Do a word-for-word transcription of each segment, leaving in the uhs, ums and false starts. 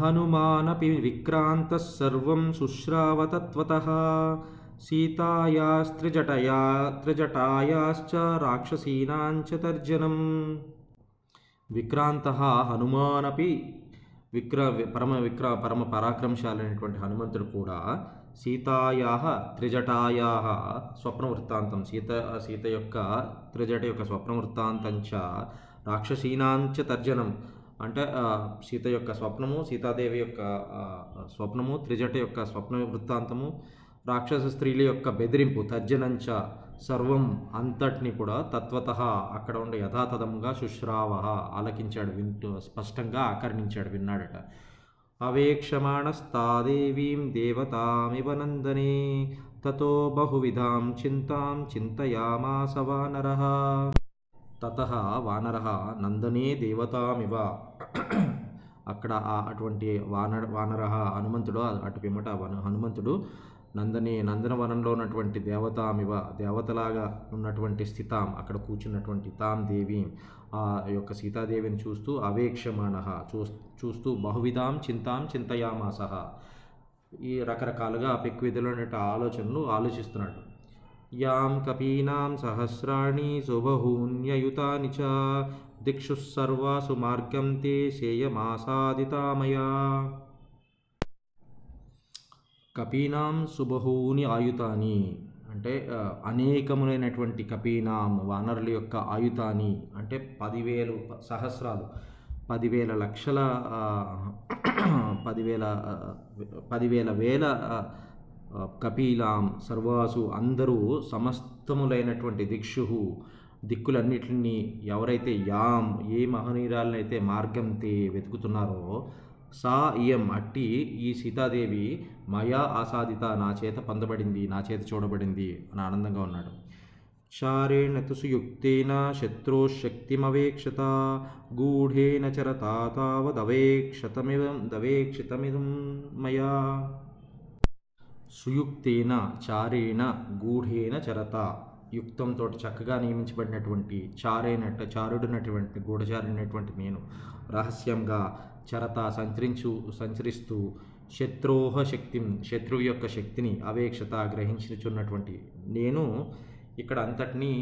హనుమానపి విక్రాంత సర్వం శుశ్రావతత్వతః సీతాయాస్త్రిజటయా త్రిజటాయాశ్చ రాక్షసీనాంచ తర్జనం. విక్రాంతః హనుమానపి విక్ర పరమ విక్ర పరమ పరాక్రమశాలైనటువంటి హనుమంతుడు కూడా సీతాయాః త్రిజటాయాః స్వప్నవృత్తాంతం సీత సీత యొక్క త్రిజట యొక్క స్వప్నవృత్తాంతంచ రాక్షసీనాంచ తర్జనం అంటే సీత యొక్క స్వప్నము, సీతాదేవి యొక్క స్వప్నము, త్రిజట యొక్క స్వప్న వృత్తాంతము, రాక్షస స్త్రీల యొక్క బెదిరింపు, తర్జనంచ సర్వం అంతటిని కూడా తత్వతః అక్కడ ఉండే యథాతథముగా శుశ్రావః ఆలకించాడు, వింటూ స్పష్టంగా ఆకర్ణించాడు, విన్నాడట. అవేక్షమాణస్తాదేవీం దేవతామివ నందనే తతో బహువిధాం చింతాం చింతయామాస వానరః. తతః వానరః నందనే దేవతామివ అక్కడ అటువంటి వానర వానరః హనుమంతుడు అటు పిమ్మట హనుమంతుడు నందనే నందనవనంలో ఉన్నటువంటి దేవతామివ దేవతలాగా ఉన్నటువంటి స్థితాం అక్కడ కూర్చున్నటువంటి తాం దేవీం ఆ యొక్క సీతాదేవిని చూస్తూ అవేక్షమాణః చూ చూస్తూ బహువిధాం చింతాం చింతయామాసః ఈ రకరకాలుగా పెక్కువిధులనే ఆలోచనలు ఆలోచిస్తున్నాడు. యాం కపీనాం సహస్రాణి సుబహూన్యయుతాని చ దిక్షుస్సర్వాసు మార్గం తే శేయమాసాదితామయా. కపీనాం సుబహూని ఆయుతాని అంటే అనేకములైనటువంటి కపీనాం వానరుల యొక్క ఆయుతాని అంటే పదివేలు సహస్రాలు పదివేల లక్షల పదివేల పదివేల వేల కపీలాం సర్వాసు అందరూ సమస్తములైనటువంటి దిక్షు దిక్కులన్నిటిని ఎవరైతే యాం ఏ మహనీయురాలనైతే మార్గం తే వెతుకుతున్నారో సా ఇయం అట్టి ఈ సీతాదేవి మయా ఆసాదిత నా చేత పొందబడింది, నా చేత చూడబడింది అని ఆనందంగా ఉన్నాడు. క్షారేణ తు సుయుక్తేన శత్రో శక్తిమవేక్షత గూఢేన చరతా తావదవేక్షతమిదం దవేక్షితమిదం మయా. సుయుక్తేన చారేణ గూఢేన చరత యుక్తంతో చక్కగా నియమించబడినటువంటి చారేనట చారుడినటువంటి గూఢచారినటువంటి నేను రహస్యంగా చరత సంచరించు సంచరిస్తూ శత్రోహ శక్తిని శత్రువు యొక్క శక్తిని అవేక్షత గ్రహించుచున్నటువంటి నేను ఇక్కడ అంతటినీ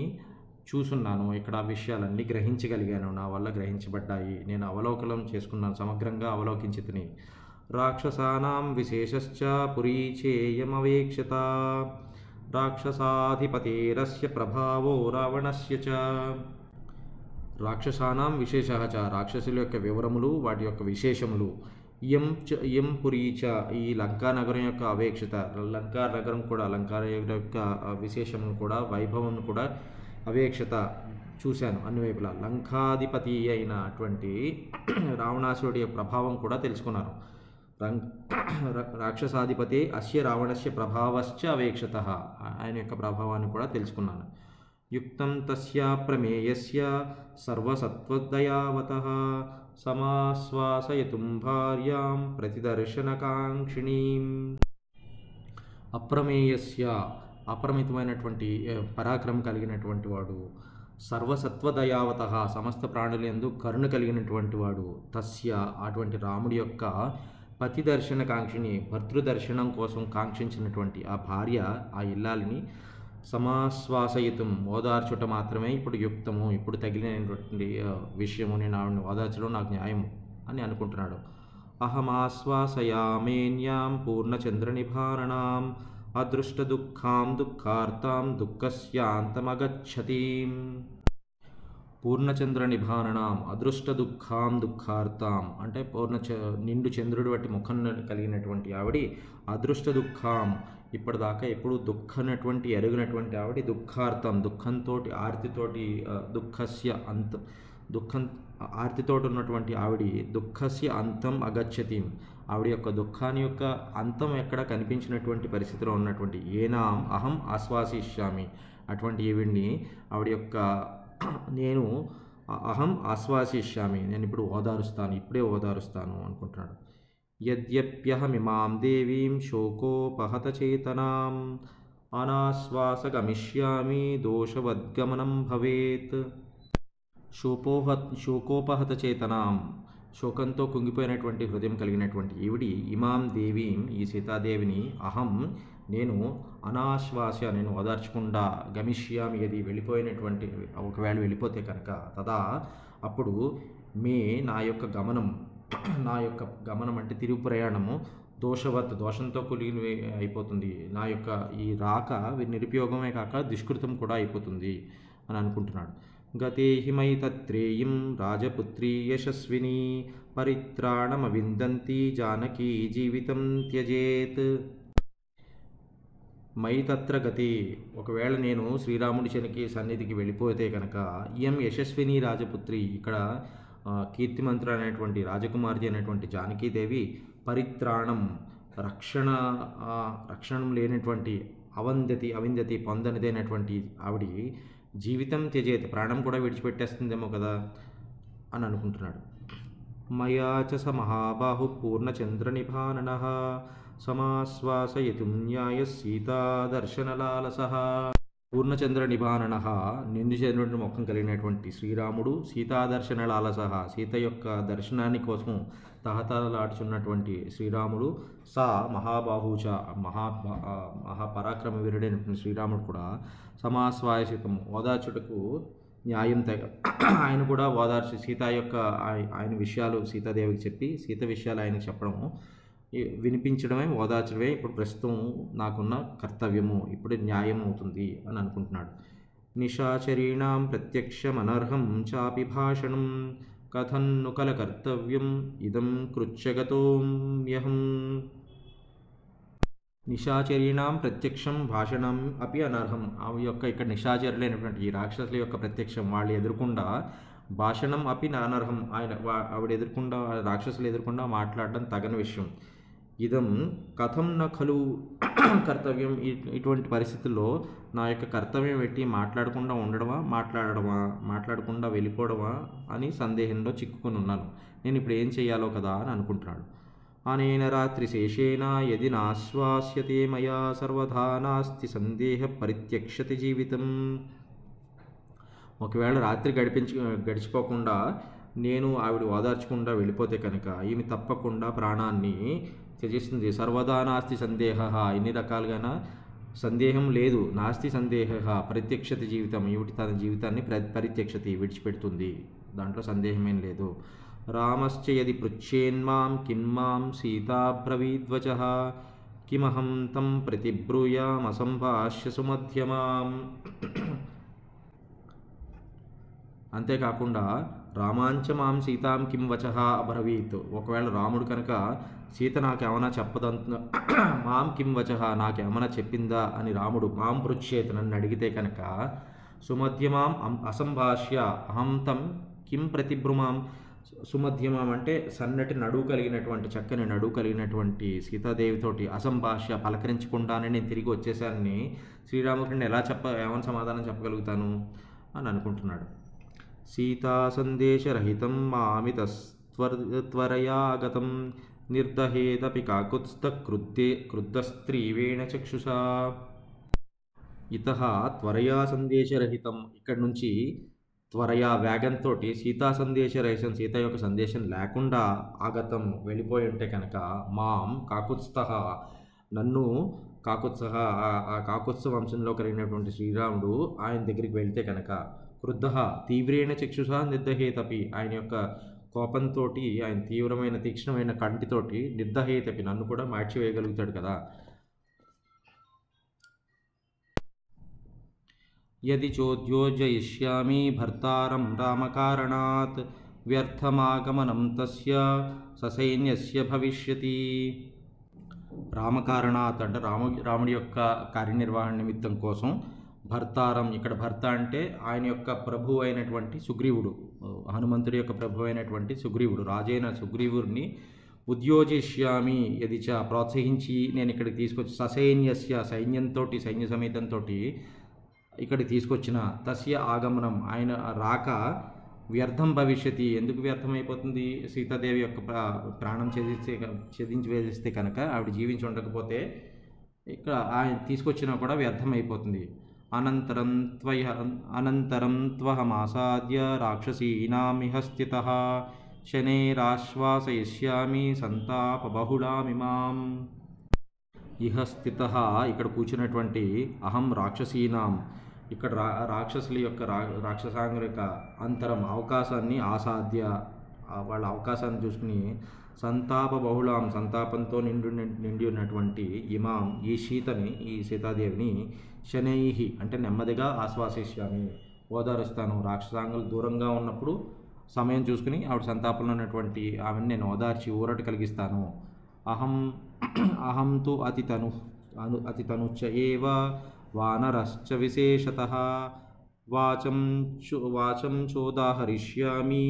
చూసున్నాను, ఇక్కడ ఆ విషయాలన్నీ గ్రహించగలిగాను, నా వల్ల గ్రహించబడ్డాయి, నేను అవలోకనం చేసుకున్నాను, సమగ్రంగా అవలోకించి తిని రాక్షసానాం విశేషశ్చ పురీచేయమవేక్షత రాక్షసాధిపతేరస్య ప్రభావో రావణస్య చ. రాక్షసానాం విశేషః చ రాక్షసుల యొక్క వివరములు వాటి యొక్క విశేషములు యం చ యం పురీచ ఈ లంకా నగరం యొక్క అవేక్షత లంకా నగరం కూడా లంకా యొక్క విశేషమును కూడా వైభవమును కూడా అవేక్షత చూశాను, అన్నివైపులా లంకాధిపతి అయినటువంటి రావణాసురుడి ప్రభావం కూడా తెలుసుకున్నాను. రాక్షసాధిపతే అస్య రావణస్య ప్రభావశ్చ అవేక్షతః ఆయన యొక్క ప్రభావాన్ని కూడా తెలుసుకున్నాను. యుక్తం తస్య ప్రమేయస్య సర్వసత్వదయావతః సమాశ్వాసయతుం భార్యాం ప్రతిదర్శనకాంక్షిణీం. అప్రమేయస్య అప్రమితమైనటువంటి పరాక్రమం కలిగినటువంటి వాడు, సర్వసత్వదయావతః సమస్త ప్రాణులందు కరుణ కలిగినటువంటి వాడు, తస్య అటువంటి రాముడి యొక్క పతి దర్శన కాంక్షిని భర్తృదర్శనం కోసం కాంక్షించినటువంటి ఆ భార్య ఆ ఇల్లాలిని సమాశ్వాసయుతం ఓదార్చుట మాత్రమే ఇప్పుడు యుక్తము, ఇప్పుడు తగిలినటువంటి విషయము, నేను ఆవిడని ఓదార్చడం నాకు న్యాయము అని అనుకుంటున్నాడు. అహమాశ్వాసయామేన్యాం పూర్ణచంద్రనిభారణాం అదృష్ట దుఃఖాం దుఃఖార్తాం దుఃఖస్యాంతమగచ్చతీం. పూర్ణచంద్ర నిభారణాం అదృష్ట దుఃఖాం దుఃఖార్తాం అంటే పూర్ణ చ నిండు చంద్రుడి వంటి ముఖం కలిగినటువంటి ఆవిడి అదృష్ట దుఃఖాం ఇప్పటిదాకా ఎప్పుడు దుఃఖనటువంటి ఎరుగినటువంటి ఆవిడి దుఃఖార్థం దుఃఖంతో ఆర్తితోటి దుఃఖస్య అంత దుఃఖం ఆర్తితోటి ఉన్నటువంటి ఆవిడి దుఃఖస్య అంతం అగచ్చతి ఆవిడ యొక్క దుఃఖాన్ని యొక్క అంతం ఎక్కడ కనిపించినటువంటి పరిస్థితిలో ఉన్నటువంటి ఏనాం అహం ఆశ్వాసిష్యామి అటువంటి ఈవిడిని ఆవిడ యొక్క నేను అహం ఆశ్వాసిష్యామి నేను ఇప్పుడు ఓదారుస్తాను, ఇప్పుడే ఓదారుస్తాను అనుకుంటున్నాడు. యద్యప్యహమిమాం దేవీం శోకోపహతచేతనాం అనాశ్వాసగమిష్యామి దోషవద్గమనం భవేత్. శోకోపహత శోకోపహతచేతనాం శోకంతో కుంగిపోయినటువంటి హృదయం కలిగినటువంటి ఈవిడి ఇమాం దేవీం ఈ సీతాదేవిని అహం నేను అనాశ్వాస్య నేను ఓదార్చకుండా గమిష్యామి అది వెళ్ళిపోయినటువంటి ఒకవేళ వెళ్ళిపోతే కనుక తదా అప్పుడు మే నా యొక్క గమనం నా యొక్క గమనం అంటే తిరుగు ప్రయాణము దోషవత్ దోషంతో కూలిన అయిపోతుంది నా యొక్క ఈ రాక నిరుపయోగమే కాక దుష్కృతం కూడా అయిపోతుంది అని అనుకుంటున్నాడు. గతే హిమై తత్రేయం రాజపుత్రీ యశస్విని పరిత్రాణమవిందంతి జానకీ జీవితం త్యజేత్. మై తత్ర గతి ఒకవేళ నేను శ్రీరాముడి చెనికి సన్నిధికి వెళ్ళిపోతే కనుక ఇయం యశస్విని రాజపుత్రి ఇక్కడ కీర్తిమంత్ర అనేటువంటి రాజకుమారి అనేటువంటి జానకీదేవి పరిత్రాణం రక్షణ రక్షణం లేనటువంటి అవందతి అవిందతి పొందనిదైనటువంటి ఆవిడ జీవితం త్యజేత ప్రాణం కూడా విడిచిపెట్టేస్తుందేమో కదా అని అనుకుంటున్నాడు. మయాచ స మహాబాహు పూర్ణచంద్ర నిభాననః సమాశ్వాసయతు న్యాయ సీతాదర్శనలాలస. పూర్ణచంద్ర నిభాననః నిండు చెందినటువంటి ముఖం కలిగినటువంటి శ్రీరాముడు సీతాదర్శనలాలస సీత యొక్క దర్శనాన్ని కోసం తహతహలాడుచున్నటువంటి శ్రీరాముడు సా మహాబాహుచ మహా మహాపరాక్రమ వీరుడైనటువంటి శ్రీరాముడు కూడా సమాశ్వాసితం ఓదార్చుటకు న్యాయం తగ ఆయన కూడా ఓదార్చు సీత యొక్క ఆయన విషయాలు సీతాదేవికి చెప్పి సీత విషయాలు ఆయనకు చెప్పడం వినిపించడమే ఓదార్చడమే ఇప్పుడు ప్రస్తుతం నాకున్న కర్తవ్యము ఇప్పుడు న్యాయం అవుతుంది అని అనుకుంటున్నాడు. నిశాచరీణాం ప్రత్యక్షమనర్హం చాపి భాషణం కథన్ను కల కర్తవ్యం ఇదం కృత్యగతోమ్యహం. నిశాచరీణాం ప్రత్యక్షం భాషణం అపి అనర్హం అవి యొక్క ఇక్కడ నిశాచరులైనటువంటి ఈ రాక్షసుల యొక్క ప్రత్యక్షం వాళ్ళు ఎదురుకుండా భాషణం అపి అనర్హం ఆయన ఆవిడ ఎదురుకుండా రాక్షసులు ఎదురుకుండా మాట్లాడడం తగని విషయం. ఇదం కథం న ఖలు కర్తవ్యం ఇటువంటి పరిస్థితుల్లో నా యొక్క కర్తవ్యం పెట్టి మాట్లాడకుండా ఉండడమా మాట్లాడడమా మాట్లాడకుండా వెళ్ళిపోవడమా అని సందేహంలో చిక్కుకొని ఉన్నాను. నేను ఇప్పుడు ఏం చేయాలో కదా అని అనుకుంటున్నాడు. అనేన రాత్రి శేషేణ యది నాశ్వాస్యతే మయా సర్వధా నాస్తి సందేహ పరిత్యక్షతి జీవితం. ఒకవేళ రాత్రి గడిపించు గడిచిపోకుండా నేను ఆవిడ ఓదార్చకుండా వెళ్ళిపోతే కనుక ఈమె తప్పకుండా ప్రాణాన్ని త్యజిస్తుంది. సర్వదా నాస్తి సందేహ ఇన్ని రకాలుగాన సందేహం లేదు. నాస్తి సందేహ పరిత్యక్షత జీవితం ఈవిటి తన జీవితాన్ని ప్ర పరిత్యక్షతి విడిచిపెడుతుంది దాంట్లో సందేహమేం లేదు. రామశ్చ యది పృచ్ఛేన్మాం కిన్మాం సీతాబ్రవీద్వచ కిమహం తం ప్రతిబ్రూయామసంభాష్య సుమధ్యమాం. అంతేకాకుండా రామాంచ మాం సీతాం కిం వచః అబ్రవీత్ ఒకవేళ రాముడు కనుక సీత నాకేమైనా చెప్పదంత మాం కిం వచః నాకేమైనా చెప్పిందా అని రాముడు మాం పృచ్ఛేత్ నన్ను అడిగితే కనుక సుమధ్యమాం అసంభాష్య అహం తం కిం ప్రతిబ్రుమాం సుమధ్యమాం అంటే సన్నటి నడువు కలిగినటువంటి చక్కని నడువు కలిగినటువంటి సీతాదేవితోటి అసంభాష్య పలకరించకుండానే నేను తిరిగి వచ్చేసానని శ్రీరామకృష్ణుడు ఎలా చెప్ప ఏమైనా సమాధానం చెప్పగలుగుతాను అని అనుకుంటున్నాడు. సీతా సందేశరహితం మామితస్త్వరయాగతం నిర్దహేదపి కాకుత్స్థ క్రుద్ధే క్రుద్ధస్త్రీవేణ చక్షుషా. ఇతః త్వరయా సందేశరహితం ఇక్కడి నుంచి త్వరయా వేగంతో సీతా సందేశరహితం సీత యొక్క సందేశం లేకుండా ఆగతం వెళ్ళిపోయి ఉంటే కనుక మాం కాకుత్స్థ నన్ను కాకుత్సహ ఆ కాకుత్స వంశంలో కలిగినటువంటి శ్రీరాముడు ఆయన దగ్గరికి వెళితే కనుక క్రుద్ధ తీవ్రేణ చక్షుష నిర్దహేతపి ఆయన యొక్క కోపంతో ఆయన తీవ్రమైన తీక్ష్ణమైన కంటితోటి నిర్దహేతపి నన్ను కూడా మార్చివేయగలుగుతాడు కదా. యది చోద్యోజయిష్యామి భర్తారం రామకారణాత్ వ్యర్థమాగమనం తస్య ససైన్యస్య భవిష్యతి. రామకారణాత్ అంటే రాము రాముడి యొక్క కార్యనిర్వహణ నిమిత్తం కోసం భర్తారం ఇక్కడ భర్త అంటే ఆయన యొక్క ప్రభు అయినటువంటి సుగ్రీవుడు హనుమంతుడి యొక్క ప్రభు అయినటువంటి సుగ్రీవుడు రాజైన సుగ్రీవుడిని ఉద్యోజిష్యామి యది చ ప్రోత్సహించి నేను ఇక్కడికి తీసుకొచ్చి ససైన్యస్య సైన్యంతో సైన్య సమేతంతో ఇక్కడికి తీసుకొచ్చిన తస్య ఆగమనం ఆయన రాక వ్యర్థం భవిష్యతి ఎందుకు వ్యర్థమైపోతుంది సీతాదేవి యొక్క ప్రాణం ఛేదిస్తే ఛేదించి వేధిస్తే కనుక ఆవిడ జీవించి ఉండకపోతే ఇక్కడ ఆయన తీసుకొచ్చినా కూడా వ్యర్థమైపోతుంది. అనంతరం త్వయ అనంతరం త్వహమాసాద్య రాక్షసీనామిహ స్థితః శనైరాశ్వాసయిష్యామి సంతాపబహుళామిమాం. ఇహ స్థితః ఇక్కడ కూర్చున్నటువంటి అహం రాక్షసీనాం, ఇక్కడ రా రాక్షసుల యొక్క రా రాక్షసాంగరిక అంతరం అవకాశాన్ని ఆసాధ్య, వాళ్ళ అవకాశాన్ని చూసుకుని సంతాప బహుళాం సంతాపంతో నిండు నిండి ఉన్నటువంటి ఇమాం ఈ సీతని, ఈ సీతాదేవిని శనైహి అంటే నెమ్మదిగా ఆశ్వాసిష్యామి ఓదారుస్తాను. రాక్షసాంగులు దూరంగా ఉన్నప్పుడు సమయం చూసుకుని ఆవిడ సంతాపంలో ఉన్నటువంటి ఆమెను నేను ఓదార్చి ఊరట కలిగిస్తాను. అహం అహం తు అతి తను అను అతి తనుచ్చ ఏవ వానరశ్చ విశేషతః వాచం చో వాచం చోదాహరిష్యామి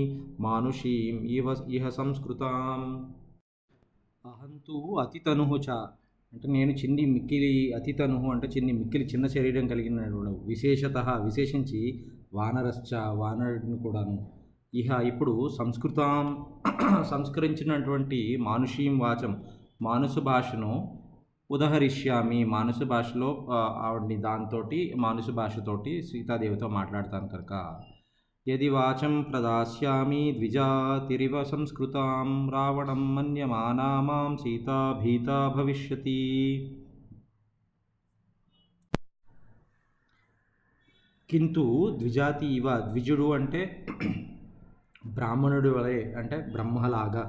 మానుషీం ఇవ ఇహ సంస్కృతాం. అహం తు అతితను చ అంటే నేను చిన్ని మిక్కిలి, అతితను అంటే చిన్ని మిక్కిలి చిన్న శరీరం కలిగిన విశేషతః విశేషించి వానరశ్చ వానరుడిని కూడాను ఇహ ఇప్పుడు సంస్కృతాం సంస్కరించినటువంటి మానుషీం వాచం మానుష భాషను ఉదహరిష్యామి మానుష భాషలో ఆవిడ్ని దాంతో మానుష భాషతోటి సీతాదేవితో మాట్లాడతాను కనుక. యది వాచం ప్రదాస్యామి ద్విజాతిరివ సంస్కృతాం రావణం మన్యమానా మాం సీతా భీతా భవిష్యతి. కింతు ద్విజాతి ఇవ ద్విజుడు అంటే బ్రాహ్మణుడు వలె అంటే బ్రహ్మలాగా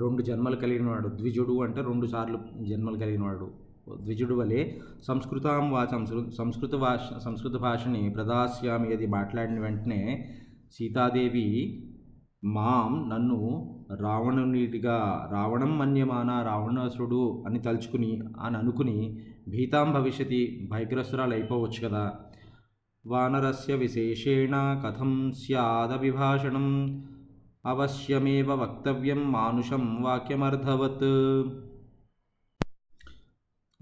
రెండు జన్మలు కలిగినవాడు, ద్విజుడు అంటే రెండు సార్లు జన్మలు కలిగినవాడు, ద్విజుడు వలె సంస్కృతాం వాచం సంస్కృత భాష సంస్కృత భాషని ప్రదాస్యామి అది మాట్లాడిన వెంటనే సీతాదేవి మాం నన్ను రావణునిగా రావణం మన్యమాన రావణాసురుడు అని తలుచుకుని అని అనుకుని భీతాం భవిష్యతి భయగ్రస్తురాలు అయిపోవచ్చు కదా. వానరస్య విశేషేణ కథం స్యాదభిభాషణం అవశ్యమేవ వక్తవ్యం మానుషం వాక్యమర్థవత్.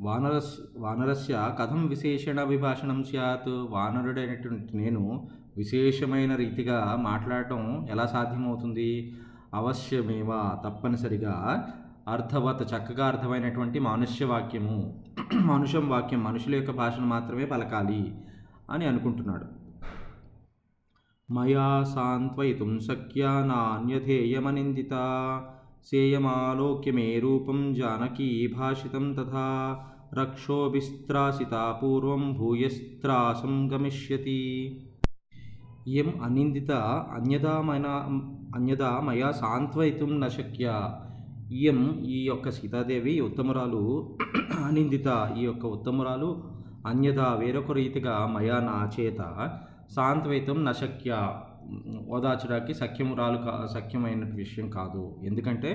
వానరస్ వానరస్య కథం విశేషణ అభిభాషణం స్యాత్ వానరుడైనటువంటి నేను విశేషమైన రీతిగా మాట్లాడటం ఎలా సాధ్యమవుతుంది. అవశ్యమేవ తప్పనిసరిగా అర్థవత్ చక్కగా అర్థమైనటువంటి మానుష్య వాక్యము మానుషం వాక్యం మనుషుల యొక్క భాషను మాత్రమే పలకాలి అని అనుకుంటున్నాడు. మయా సాంత్వయితుం శక్యా నాన్యధేయమనిందిత సేయమాలోక్య మే రూపం జానకీ భాషితం తథా రక్షోభిస్త్రాసితా పూర్వం భూయస్త్రాసం గమిష్యతి. ఇయం అనిందిత అన్యదా మనా అన్యదా మయా సాంత్వయితుం న శక్యా. ఇయం ఈ యొక్క సీతాదేవి ఉత్తమురాలు అనిందిత ఈ యొక్క ఉత్తమురాలు అన్యదా వేరొక రీతిగా మయా నా చేత సాంత్వయితం నశక్య ఓదార్చడానికి సఖ్యమురాలు కా సఖ్యమైన విషయం కాదు. ఎందుకంటే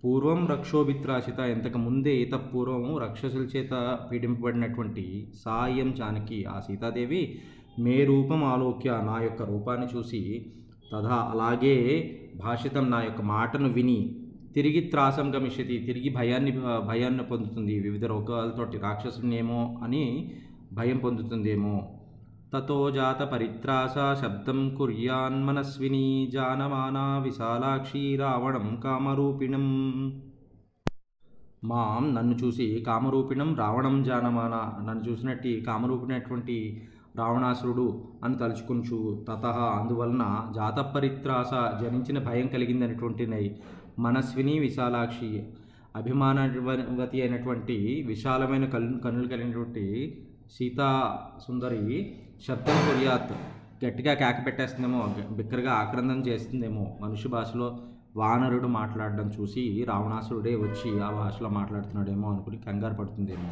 పూర్వం రక్షోభిత్రాసిత ఇంతకు ముందే ఇత పూర్వము రాక్షసుల చేత పీడింపబడినటువంటి సాయం జానకి ఆ సీతాదేవి మే రూపం ఆలోక్య నా యొక్క రూపాన్ని చూసి తథా అలాగే భాషితం నా యొక్క మాటను విని తిరిగి త్రాసం గమిష్యతి తిరిగి భయాన్ని భయాన్ని పొందుతుంది వివిధ రోగాలతోటి రాక్షసునేమో అని భయం పొందుతుందేమో. తతో జాత పరిత్రాసా శబ్దం కుర్యాన్మనస్విని జానమానా విశాలాక్షి రావణం కామరూపిణం. మాం నన్ను చూసి కామరూపిణం రావణం జానమానా నన్ను చూసినట్టు కామరూపినటువంటి రావణాసురుడు అని తలుచుకుంచు తత అందువలన జాత పరిత్రాస జనించిన భయం కలిగిందనేటువంటి నై మనస్విని విశాలాక్షి అభిమానవతి అయినటువంటి విశాలమైన కళ్ళు కన్నులు కలిగినటువంటి సీతా సుందరి శబ్దం కుర్యాత్ గట్టిగా కేక పెట్టేస్తుందేమో బిక్కరగా ఆక్రందం చేస్తుందేమో మనుష్య భాషలో వానరుడు మాట్లాడడం చూసి రావణాసురుడే వచ్చి ఆ భాషలో మాట్లాడుతున్నాడేమో అనుకుని కంగారు పడుతుందేమో.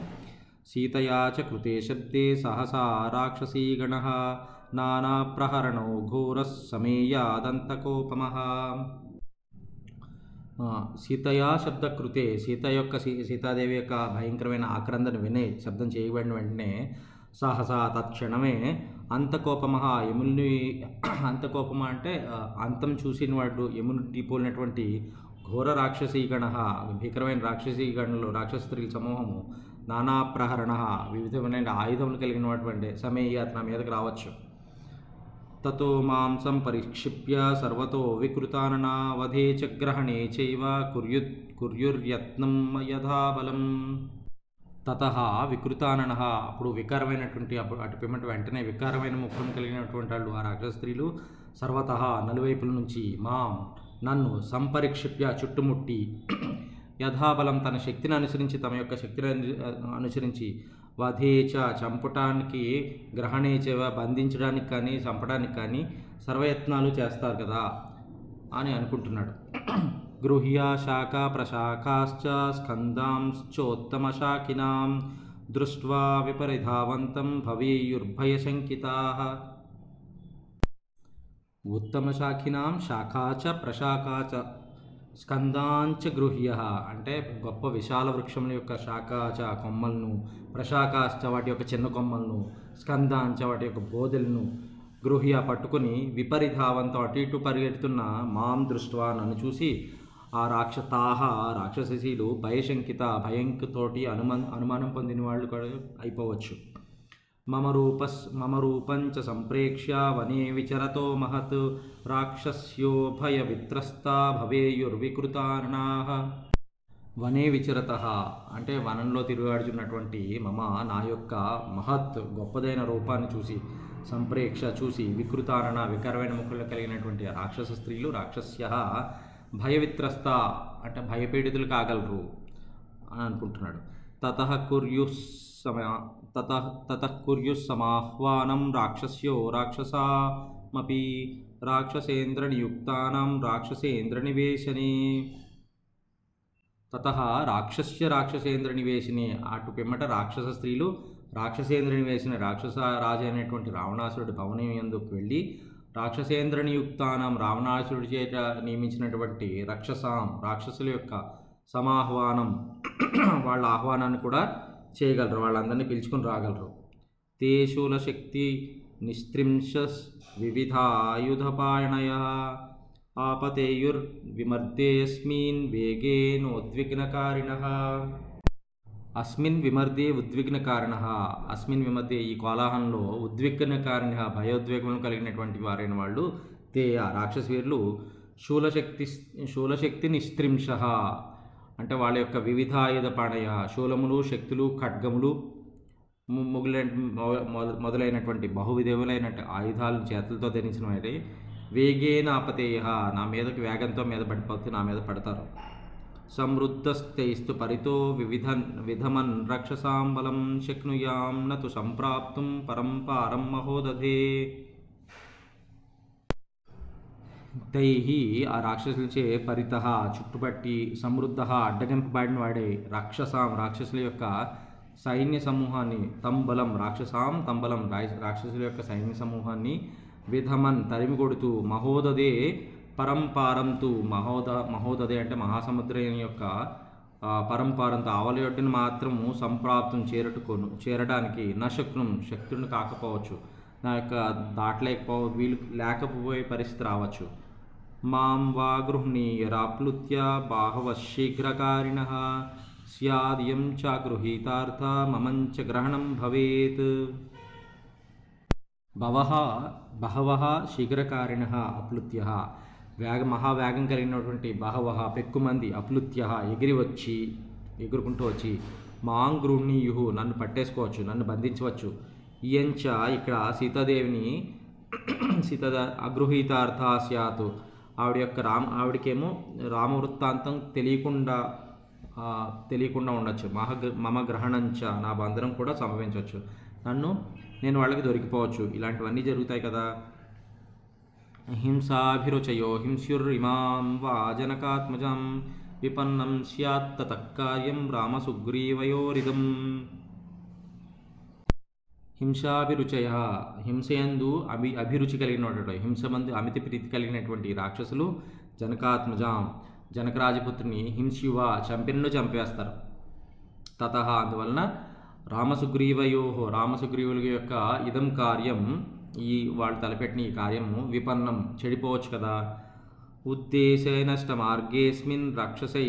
సీతయా చ కృతే శబ్దే సహసా రాక్షసీగణః నానా ప్రహరణో ఘోరః సమేయాదంతకోపమః. సీతయా శబ్దకృతే సీత యొక్క సీతాదేవి యొక్క భయంకరమైన ఆక్రందను వినే శబ్దం చేయబడిన వెంటనే సహసా తక్షణమే అంతకోపమః యముని అంతకోపమ అంటే అంతం చూసిన వాడు యముని టీపోలినటువంటి ఘోర రాక్షసీగణ భీకరమైన రాక్షసీగణలు రాక్షస స్త్రీల సమూహము నానా ప్రహరణ వివిధమైన ఆయుధములు కలిగినటువంటి సమయ నా మీదకు రావచ్చు. తతో మాంసం పరిక్షిప్య సర్వతో వికృతాననావధే చ గ్రహణే చైవ కుర్యుత్ కుర్యుర్యత్నం యథా బలం. తతః వికృతాననః అప్పుడు వికారమైనటువంటి అప్పుడు అటు పిమ్మట వెంటనే వికారమైన ముఖం కలిగినటువంటి వాళ్ళు ఆ రాక్షస స్త్రీలు సర్వతః నలువైపుల నుంచి మాం నన్ను సంపరిక్షిప్య చుట్టుముట్టి యథాబలం తన శక్తిని అనుసరించి తమ యొక్క శక్తిని అనుసరించి వధేచ చంపటానికి, గ్రహణేచ బంధించడానికి కానీ చంపడానికి కానీ సర్వయత్నాలు చేస్తారు కదా అని అనుకుంటున్నాడు. గృహ్య శాఖ ప్రశాఖాశ్చ స్కందాంశ్చోత్తమ శాఖినాం దృష్ట్వా విపరిధావంతం భవేయుర్భయశంకితాః. ఉత్తమ శాఖినాం శాఖాచ ప్రశాఖాచ స్కందాంచ గృహ్య అంటే గొప్ప విశాల వృక్షముల యొక్క శాఖాచ కొమ్మలను, ప్రశాఖాశ్చ వాటి యొక్క చిన్న కొమ్మలను, స్కందాంచ వాటి యొక్క బోధలను గృహ్య పట్టుకుని విపరిధావంతం అటు ఇటు పరిగెడుతున్న మాం దృష్ట్వా నన్ను చూసి ఆ రాక్షతాహ రాక్షసశీలు భయశంకిత భయంతోటి అనుమాన అనుమానం పొందిన వాళ్ళు కూడా అయిపోవచ్చు. మమ రూపస్ మమ రూపంచ సంప్రేక్ష్య వనే విచరతో మహత్ రాక్షస్యో భయ విత్రస్తా భవేయుర్వికృతార్ణాః. వనే విచరతః అంటే వనంలో తిరుగాడుచున్నటువంటి మమ నా యొక్క మహత్ గొప్పదైన రూపాన్ని చూసి, సంప్రేక్ష చూసి, వికృతారణ వికారమైన ముఖంలో కలిగినటువంటి రాక్షస స్త్రీలు రాక్షస్య భయవిత్రస్త అంటే భయపీడితులు కాగలరు అని అనుకుంటున్నాడు. తతః కుర్యుస్ సమ తతః తతః కుర్యుస్ సమాహ్వానం రాక్షస్యో రాక్షసామపి రాక్షసేంద్ర నియుక్తానాం రాక్షసేంద్ర నివేశనే. తతః రాక్షస్య రాక్షసేంద్ర నివేశనే అటు పిమ్మట రాక్షస స్త్రీలు రాక్షసేంద్రుని వేసిన రాక్షస రాజు అయినటువంటి రావణాసురుడి భవనం యందుకు వెళ్ళి రాక్షసేంద్రుని యుక్తానం రావణాసురుడి చేత నియమించినటువంటి రాక్షసాం రాక్షసుల యొక్క సమాహ్వానం వాళ్ళ ఆహ్వానాన్ని కూడా చేయగలరు, వాళ్ళందరినీ పిలుచుకుని రాగలరు. తేషూల శక్తి నిస్త్రింశ వివిధాయుధపాయణయ ఆపతేయుర్ విమర్దేస్మిన్ వేగే నోద్విగ్నకారిణః. అస్మిన్ విమర్దే ఉద్విగ్న కారణ అస్మిన్ విమర్దే ఈ కోలాహలంలో ఉద్విగ్న కారణ భయోద్వేగం కలిగినటువంటి వారైన వాళ్ళు తే ఆ రాక్షసవీరులు శూలశక్తి శూలశక్తి నిస్త్రింశ అంటే వాళ్ళ యొక్క వివిధ ఆయుధ పాణయ శూలములు శక్తులు ఖడ్గములు మొగుల మొదలైనటువంటి బహువిధములైన ఆయుధాలను చేతులతో ధరించినవి వేగే నాపతేయ నా మీదకి వేగంతో మీద పడిపోతే నా మీద పడతారు. సమృద్ధస్తైస్తు పరితో వివిధ విధమన్ రక్షసాం బలం శక్నుయాం నతు సంప్రాప్తుం పరంపారం మహోదధే. తైహి ఆ రాక్షసులచే పరితః చుట్టుపట్టి సమృద్ధః అడ్డగింపబడిన వాడే రాక్షసాం రాక్షసుల యొక్క సైన్య సమూహాన్ని తంబలం రాక్షసాం తంబలం రాక్షసుల యొక్క సైన్య సమూహాన్ని విధమన్ తరిమి కొడుతూ మహోదధే పరంపారంతు మహోద మహోదదే అంటే మహాసముద్రం యొక్క పరంపారంతో ఆవలయొడ్డును మాత్రము సంప్రాప్తం చేరటుకోను చేరడానికి నశక్నం శక్తుని కాకపోవచ్చు, నా యొక్క దాటలేకపో వీలు లేకపోయే పరిస్థితి రావచ్చు. మాం వా గృహ్ణీయరాప్లుత్య బాహవశీఘ్రకారిణః స్యాదియం చ గృహీతార్థ మమంచ గ్రహణం భవేత్. భవః బహవః శీఘ్రకారిణః అప్లుత్యః వేగ మహావేగం కలిగినటువంటి బహవః పెక్కుమంది అప్లుత్యః ఎగిరి వచ్చి ఎగురుకుంటూ వచ్చి మాం గృహ్ణీయుః నన్ను పట్టేసుకోవచ్చు, నన్ను బంధించవచ్చు. ఇయంచ ఇక్కడ సీతాదేవిని సీత అగృహీతార్థ స్యాత్ ఆవిడ యొక్క రామ ఆవిడకేమో రామవృత్తాంతం తెలియకుండా తెలియకుండా ఉండొచ్చు. మహ మమ గ్రహణంచ నా బంధనం కూడా సంభవించవచ్చు, నన్ను నేను వాళ్ళకి దొరికిపోవచ్చు, ఇలాంటివన్నీ జరుగుతాయి కదా. హింసాభిరుచయో హింస్యురిమాం వాజనకాత్మజం విపన్నం స్యాత్ తక్కార్యం రామసుగ్రీవయోరిదం. హింసాభిరుచయ హింసయందు అభి అభిరుచి కలిగినటువంటి హింసమందు అమిత ప్రీతి కలిగినటువంటి రాక్షసులు జనకాత్మజం జనకరాజపుత్రిని హింస్యువ చంపినను చంపేస్తారు. తతః అందువలన రామసుగ్రీవయో రామసుగ్రీవుల యొక్క ఇదం కార్యం ఈ వాళ్ళు తలపెట్టిన ఈ కార్యము విపన్నం చెడిపోవచ్చు కదా. ఉద్దేశే నష్ట మార్గేస్మిన్ రాక్షసై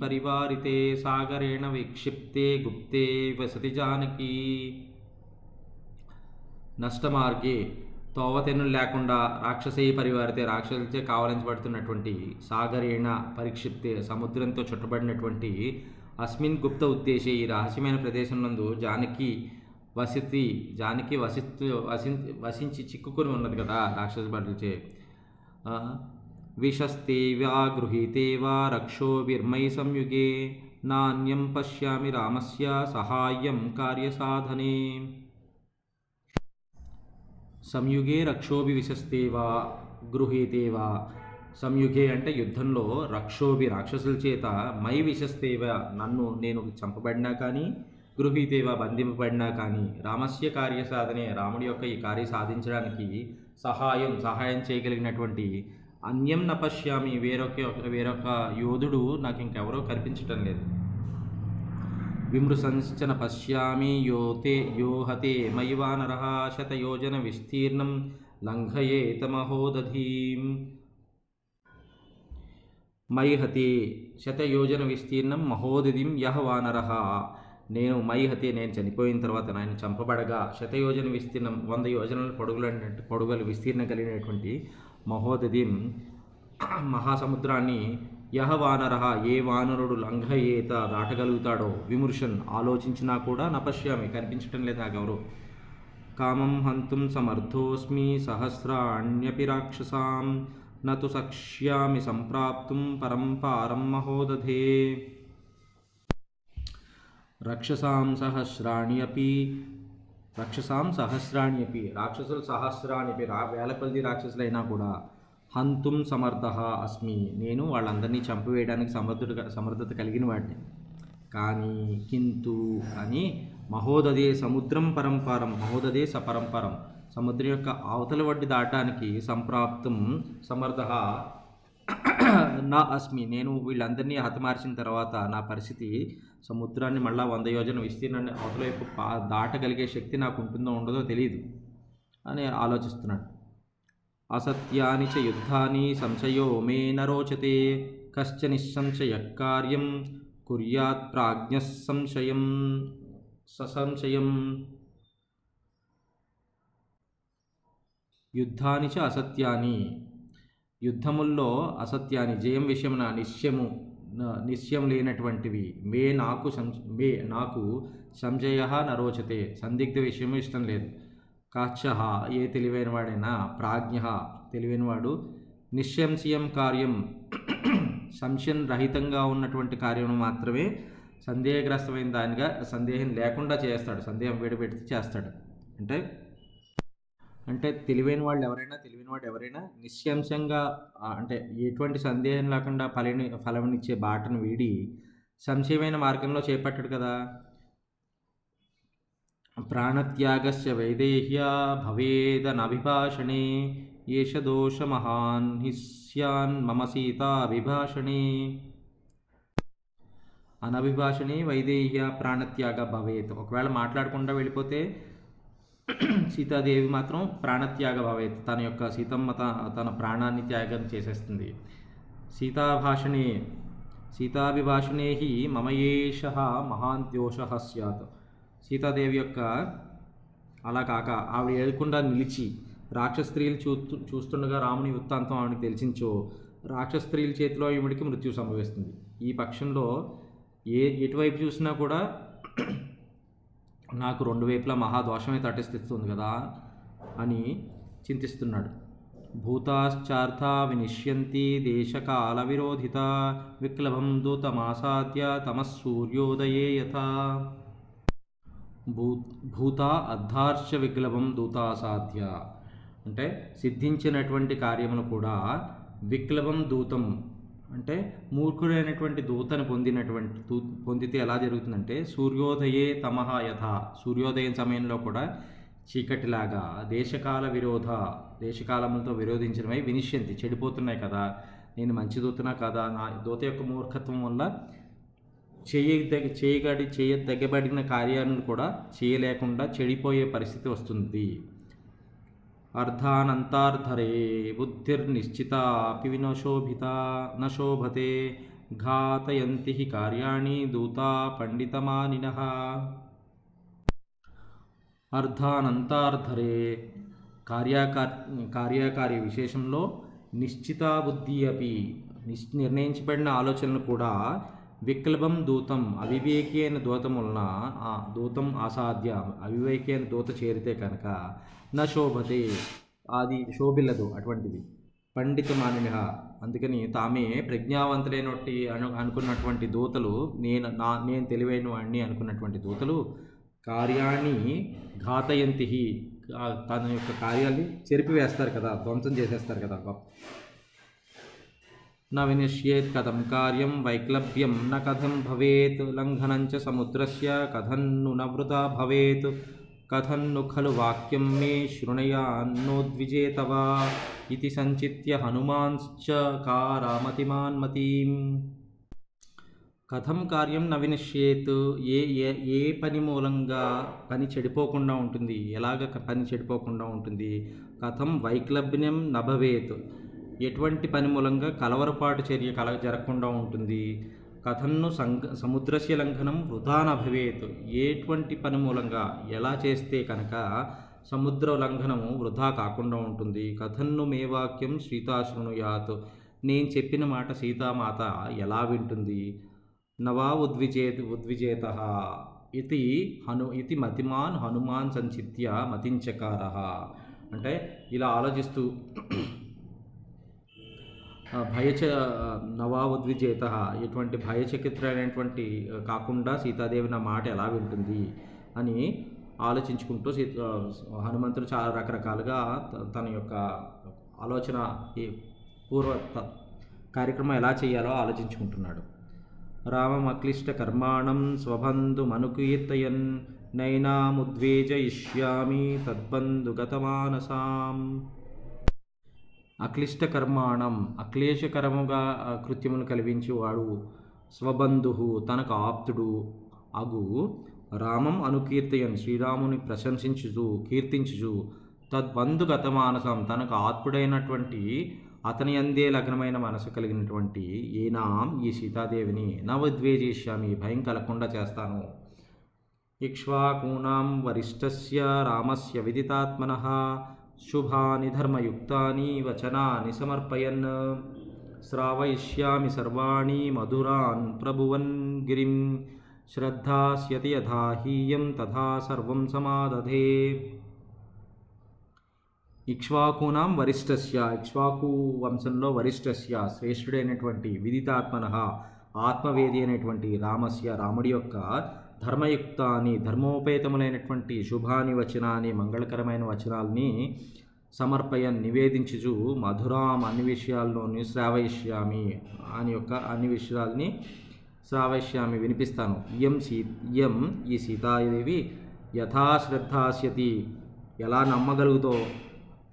పరివారితే సాగరేణ విక్షిప్తే గుప్తే వసతి జానకి. నష్టమార్గే తోవతెన్నులు లేకుండా రాక్షసై పరివారితే రాక్షసులచే కావలించబడుతున్నటువంటి సాగరేణ పరిక్షిప్తే సముద్రంతో చుట్టబడినటువంటి అస్మిన్ గుప్త ఉద్దేశే ఈ రహస్యమైన ప్రదేశం నందు జానకి వసతి జానకి వసిస్తు వసి వసించి చిక్కుకొని ఉన్నది కదా రాక్షస భటులచే విశస్తే వ్యా గృహీతే వా రక్షో విర్మై సంయుగే నాణ్యం పశ్యామి రామస్య సహాయం కార్యసాధనే. సంయుగే రక్షోభి విశస్తేవా గృహీతేవా. సంయుగే అంటే యుద్ధంలో, రక్షోభి రాక్షసుల చేత, మై విశస్తేవా నన్ను నేను చంపబడినా కానీ, గృహీతేవా బంధింపబడినా కానీ, రామస్య కార్యసాధనే రాముడి యొక్క ఈ కార్య సాధించడానికి సహాయం సహాయం చేయగలిగినటువంటి, అన్యం నపశ్యామి వేరొక వేరొక యోధుడు నాకు ఇంకెవరో కనిపించటం లేదు. విమృశంశ్చన పశ్యామి యోతే యోహతే మైవా నరః శతయోజన విస్తీర్ణం లంఘయేతమహోదధీం. మైహతే శతయోజన విస్తీర్ణం మహోదధిం యహ వానరః. నేను మైహతే నేను చనిపోయిన తర్వాత ఆయన చంపబడగా శతయోజన విస్తీర్ణం వంద యోజనల పొడుగుల పొడుగుల విస్తీర్ణం కలిగినటువంటి మహోదధిం మహాసముద్రాన్ని యహ వానరః ఏ వానరుడు లంఘయేత దాటగలుగుతాడో విమర్శన్ ఆలోచించినా కూడా నపశ్యామి కనిపించటం లేదు నాకెవరో. కామం హంతుం సమర్థోస్మి సహస్రాణ్యపి రాక్షసాం నతు సక్ష్యామి సంప్రాప్తుం పరంపారం మహోదధే. రక్షసాం సహస్రాణ్యపి రక్షసాం సహస్రాణ్యపి రాక్షసులు సహస్రాణ్యపి రా వేల కొలది రాక్షసులైనా కూడా హంతుం సమర్థః అస్మి నేను వాళ్ళందరినీ చంపివేయడానికి సమర్థుడు సమర్థత కలిగిన వాడిని. కానీ కింతు అని మహోదదే సముద్రం పరంపరం మహోదదే సపరంపరం సముద్రం యొక్క అవతల వడ్డి దాటానికి సంప్రాప్తం సమర్థః నా అస్మి నేను వీళ్ళందరినీ హతమార్చిన తర్వాత నా పరిస్థితి సముద్రాన్ని మళ్ళా వంద యోజన విస్తీర్ణాన్ని అవతలవైపు పా దాటగలిగే శక్తి నాకు ఉంటుందో ఉండదో తెలియదు అని ఆలోచిస్తున్నాడు. అసత్యాని చ యుద్ధాని సంశయో మే నరోచతే కశ్చ నిస్సంశయ కార్యం కుర్యాత్ ప్రాజ్ఞ సంశయం ససంశయం. యుద్ధాని చ అసత్యాని యుద్ధముల్లో అసత్యాన్ని జయం విషయమున నిశ్చయము నిశ్చయం లేనటువంటివి, మే నాకు సం మే నాకు సంశయ నరోచతే సందిగ్ధ విషయము ఇష్టం లేదు, కాక్ష ఏ తెలివైనవాడైనా, ప్రాజ్ఞ తెలివైనవాడు, నిస్సంశయం కార్యం సంశయం రహితంగా ఉన్నటువంటి కార్యము మాత్రమే సందేహగ్రస్తమైన దానిగా సందేహం లేకుండా చేస్తాడు, సందేహం విడిపెట్టి చేస్తాడు. అంటే అంటే తెలివైన వాళ్ళు ఎవరైనా తెలివైన వాడు ఎవరైనా నిస్సంశయంగా అంటే ఎటువంటి సందేహం లేకుండా ఫలని ఫలమునిచ్చే బాటను వీడి సంశయమైన మార్గంలో చేపట్టాడు కదా. ప్రాణత్యాగస్య వైదేహ్య భవేదనభిభాషణే ఏష దోష మహాన్ హిస్యాన్ మమ సీతాభిభాషణే. అనభిభాషణే వైదేహ్య ప్రాణత్యాగ భవేత్ ఒకవేళ మాట్లాడకుండా వెళ్ళిపోతే సీతాదేవి మాత్రం ప్రాణత్యాగ భవేత్ తన యొక్క సీతమ్మ తన ప్రాణాన్ని త్యాగం చేసేస్తుంది. సీతాభాషణే సీతాభిభాషణే హి మమయేష మహాంత్యోష స్యాత్ సీతాదేవి యొక్క అలా కాక ఆవిడ ఏడకుండా నిలిచి రాక్షస స్త్రీలు చూ చూస్తుండగా రాముని వృత్తాంతం ఆవిడకి తెలిసించో రాక్షస స్త్రీల చేతిలో ఈవిడికి మృత్యు సంభవిస్తుంది. ఈ పక్షంలో ఏ ఎటువైపు చూసినా కూడా నాకు రెండు వైపులా మహాదోషమే తటిస్తుంది కదా అని చింతిస్తున్నాడు. భూతాశ్చార్థ వినిష్యంతి దేశకాల విరోధిత విక్లభం దూతమాసాద్య తమస్సూర్యోదయే యథా. భూ భూత అద్ధార్ష విక్లభం దూతాసాధ్య అంటే సిద్ధించినటువంటి కార్యమును కూడా విక్లభం దూతం అంటే మూర్ఖుడైనటువంటి దూతను పొందినటువంటి దూ పొందితే ఎలా జరుగుతుందంటే సూర్యోదయే తమః యథా సూర్యోదయం సమయంలో కూడా చీకటిలాగా దేశకాల విరోధ దేశకాలములతో విరోధించడమై వినిష్యంతి చెడిపోతున్నాయి కదా, నేను మంచి దూతనా కదా, నా దూత యొక్క మూర్ఖత్వం వల్ల చేయ దగ్గ చేయగడి చేయ దగ్గబడిన కార్యాలను కూడా చేయలేకుండా చెడిపోయే పరిస్థితి వస్తుంది. అర్ధానంతార్ధరే బుద్ధిర్నిశ్చిత పివి నశోభిత నశోభతే ఘాతయంతి కార్యాణి దూత పండితమానినః. అర్ధానంతార్ధరే కార్యాకార్ కార్యాకార్య విశేషంలో నిశ్చిత బుద్ధి అపి నిశ్ నిర్ణయించబడిన ఆలోచనలు కూడా విక్లభం దూతం అవివేకి అయిన దూతం వలన ఆ దూతం అసాధ్య అవివేకి అయిన దూత చేరితే కనుక నశోభతే అది శోభిల్లదు అటువంటిది. పండితమానినః అందుకని తామే ప్రజ్ఞావంతులైనటువంటి అను అనుకున్నటువంటి దూతలు, నేను నా నేను తెలివైన వాడిని అనుకున్నటువంటి దూతలు కార్యాన్ని ఘాతయంతి, తన యొక్క కార్యాన్ని చెరిపివేస్తారు కదా, ధ్వంసం చేసేస్తారు కదా. న వినిష్యేత్ కథం కార్యం వైక్లభ్యం న కథం భవేత్ లంఘనంచ సముద్రస్య కథన్ను నవృతా భవేత్ కథన్ను ఖలు వాక్యం మే శృణయాన్నోద్విజేతవా ఇతి సంచిత్య హనుమాంశ్చకారామతిమాన్ మతీం. కథం కార్యం న వినిష్యేత్, ఏ ఏ పని మూలంగా పని చెడిపోకుండా ఉంటుంది, ఎలాగ పని చెడిపోకుండా ఉంటుంది. కథం వైక్లభ్యం నభవేత్, ఎటువంటి పని మూలంగా కలవరపాటు చర్య కల జరగకుండా ఉంటుంది. కథన్ను సంఘ సముద్రస్య లంఘనం వృధాన భవేత్, ఎటువంటి పని మూలంగా ఎలా చేస్తే కనుక సముద్ర ఉల్లంఘనము వృధా కాకుండా ఉంటుంది. కథన్ను మే వాక్యం సీతా శృణుయాత్, నేను చెప్పిన మాట సీతామాత ఎలా వింటుంది. నవా ఉద్విజేత్ ఉద్విజేత ఇది హను ఇది మతిమాన్ హనుమాన్ సంచిత్య మతించకార, అంటే ఇలా ఆలోచిస్తూ భయచ నవా ఉద్విజేత, ఎటువంటి భయచకిత్రైనటువంటి కాకుండా సీతాదేవి నా మాట ఎలా వింటుంది అని ఆలోచించుకుంటూ సీత హనుమంతుడు చాలా రకరకాలుగా తన యొక్క ఆలోచన పూర్వ కార్యక్రమం ఎలా చేయాలో ఆలోచించుకుంటున్నాడు. రామం అక్లిష్ట కర్మాణం స్వబంధు మనుకీర్తయన్ నైనాముద్వేజయిష్యామి తద్బంధు గతమానసాం. అక్లిష్ట కర్మాణం, అక్లేశకరముగా కృత్యమును కలిగించేవాడు, స్వబంధువు తనకు ఆప్తుడు అగు రామం అనుకీర్తయన్, శ్రీరాముని ప్రశంసించుచు కీర్తించుచు, తద్బంధు గత మానసం, తనకు ఆత్ముడైనటువంటి అతని అందే లగ్నమైన మనసు కలిగినటువంటి ఏనా ఈ సీతాదేవిని నవద్వేజిష్యామి, భయం కలగకుండా చేస్తాను. ఇక్ష్వాకూనాం వరిష్టస్య రామస్య విదితాత్మనః శుభాని ధర్మయుక్తాని వచనాని సమర్పయన్ శ్రావయిష్యామి సర్వాణి మధురాన్ ప్రభువన్ గిరిం శ్రద్ధాస్యతి యథా హీయం తథా సర్వం సమాదధే. ఇక్ష్వాకూనాం వరిష్టస్య, ఇక్ష్వాకు వంశంలో వరిష్టస్య శ్రేష్ఠుడైనటువంటి విదితాత్మనః ఆత్మవేది అయినటువంటి రామస్య రాముడి యొక్క ధర్మయుక్తాన్ని ధర్మోపేతములైనటువంటి శుభాని వచనాన్ని మంగళకరమైన వచనాల్ని సమర్పయన్ నివేదించుచు మధురాం అన్ని విషయాల్లోని శ్రావయిష్యామి అని యొక్క అన్ని విషయాల్ని శ్రావయిష్యామి వినిపిస్తాను. ఇయం సీ ఇయం ఈ సీతాదేవి యథా శ్రద్ధాస్యతి ఎలా నమ్మగలుగుతో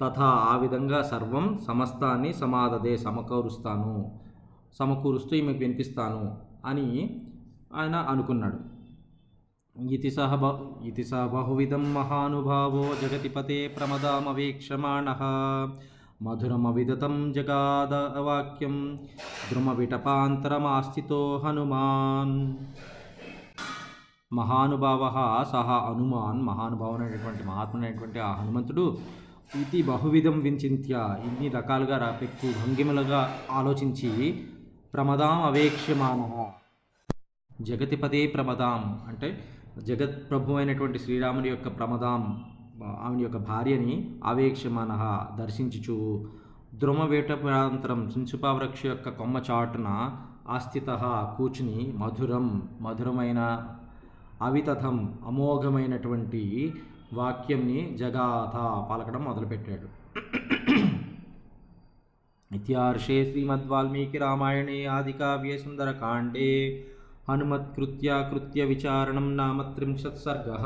తథా ఆ విధంగా సర్వం సమస్తాన్ని సమాదదే సమకూరుస్తాను సమకూరుస్తూ ఈమెకు వినిపిస్తాను అని ఆయన అనుకున్నాడు. ఇతి సహ ఇతి సహ బహువిధం మహానుభావో జగతిపతే ప్రమదామవేక్షమాణః మధురమవిదతం జగాదవాక్యం ద్రుమవిటపాంతరమాస్థితో హనుమాన్. మహానుభావః సహ హనుమాన్, మహానుభావునైనటువంటి మహాత్మునైనటువంటి ఆ హనుమంతుడు ఇది బహువిధం విచింత్య, ఇన్ని రకాలుగా రాపెక్కు భంగిమలుగా ఆలోచించి ప్రమదాం అవేక్షమాణః జగతిపతే ప్రమదాం అంటే జగత్ ప్రభు అయినటువంటి శ్రీరాముని యొక్క ప్రమదాం ఆమె యొక్క భార్యని అవేక్షమానః దర్శించుచు ద్రుమవేట ప్రాంతరం చించుపావృక్ష యొక్క కొమ్మ చాటున ఆస్థితః కూర్చుని మధురం మధురమైన అవితథం అమోఘమైనటువంటి వాక్యంని జగాథ పలకడం మొదలుపెట్టాడు. ఇత్యార్షే శ్రీమద్వాల్మీకి రామాయణే ఆదికావ్యే సుందరకాండే హనుమత్కృత్య కృత్య విచారణం నామ త్రింశత్ సర్గః.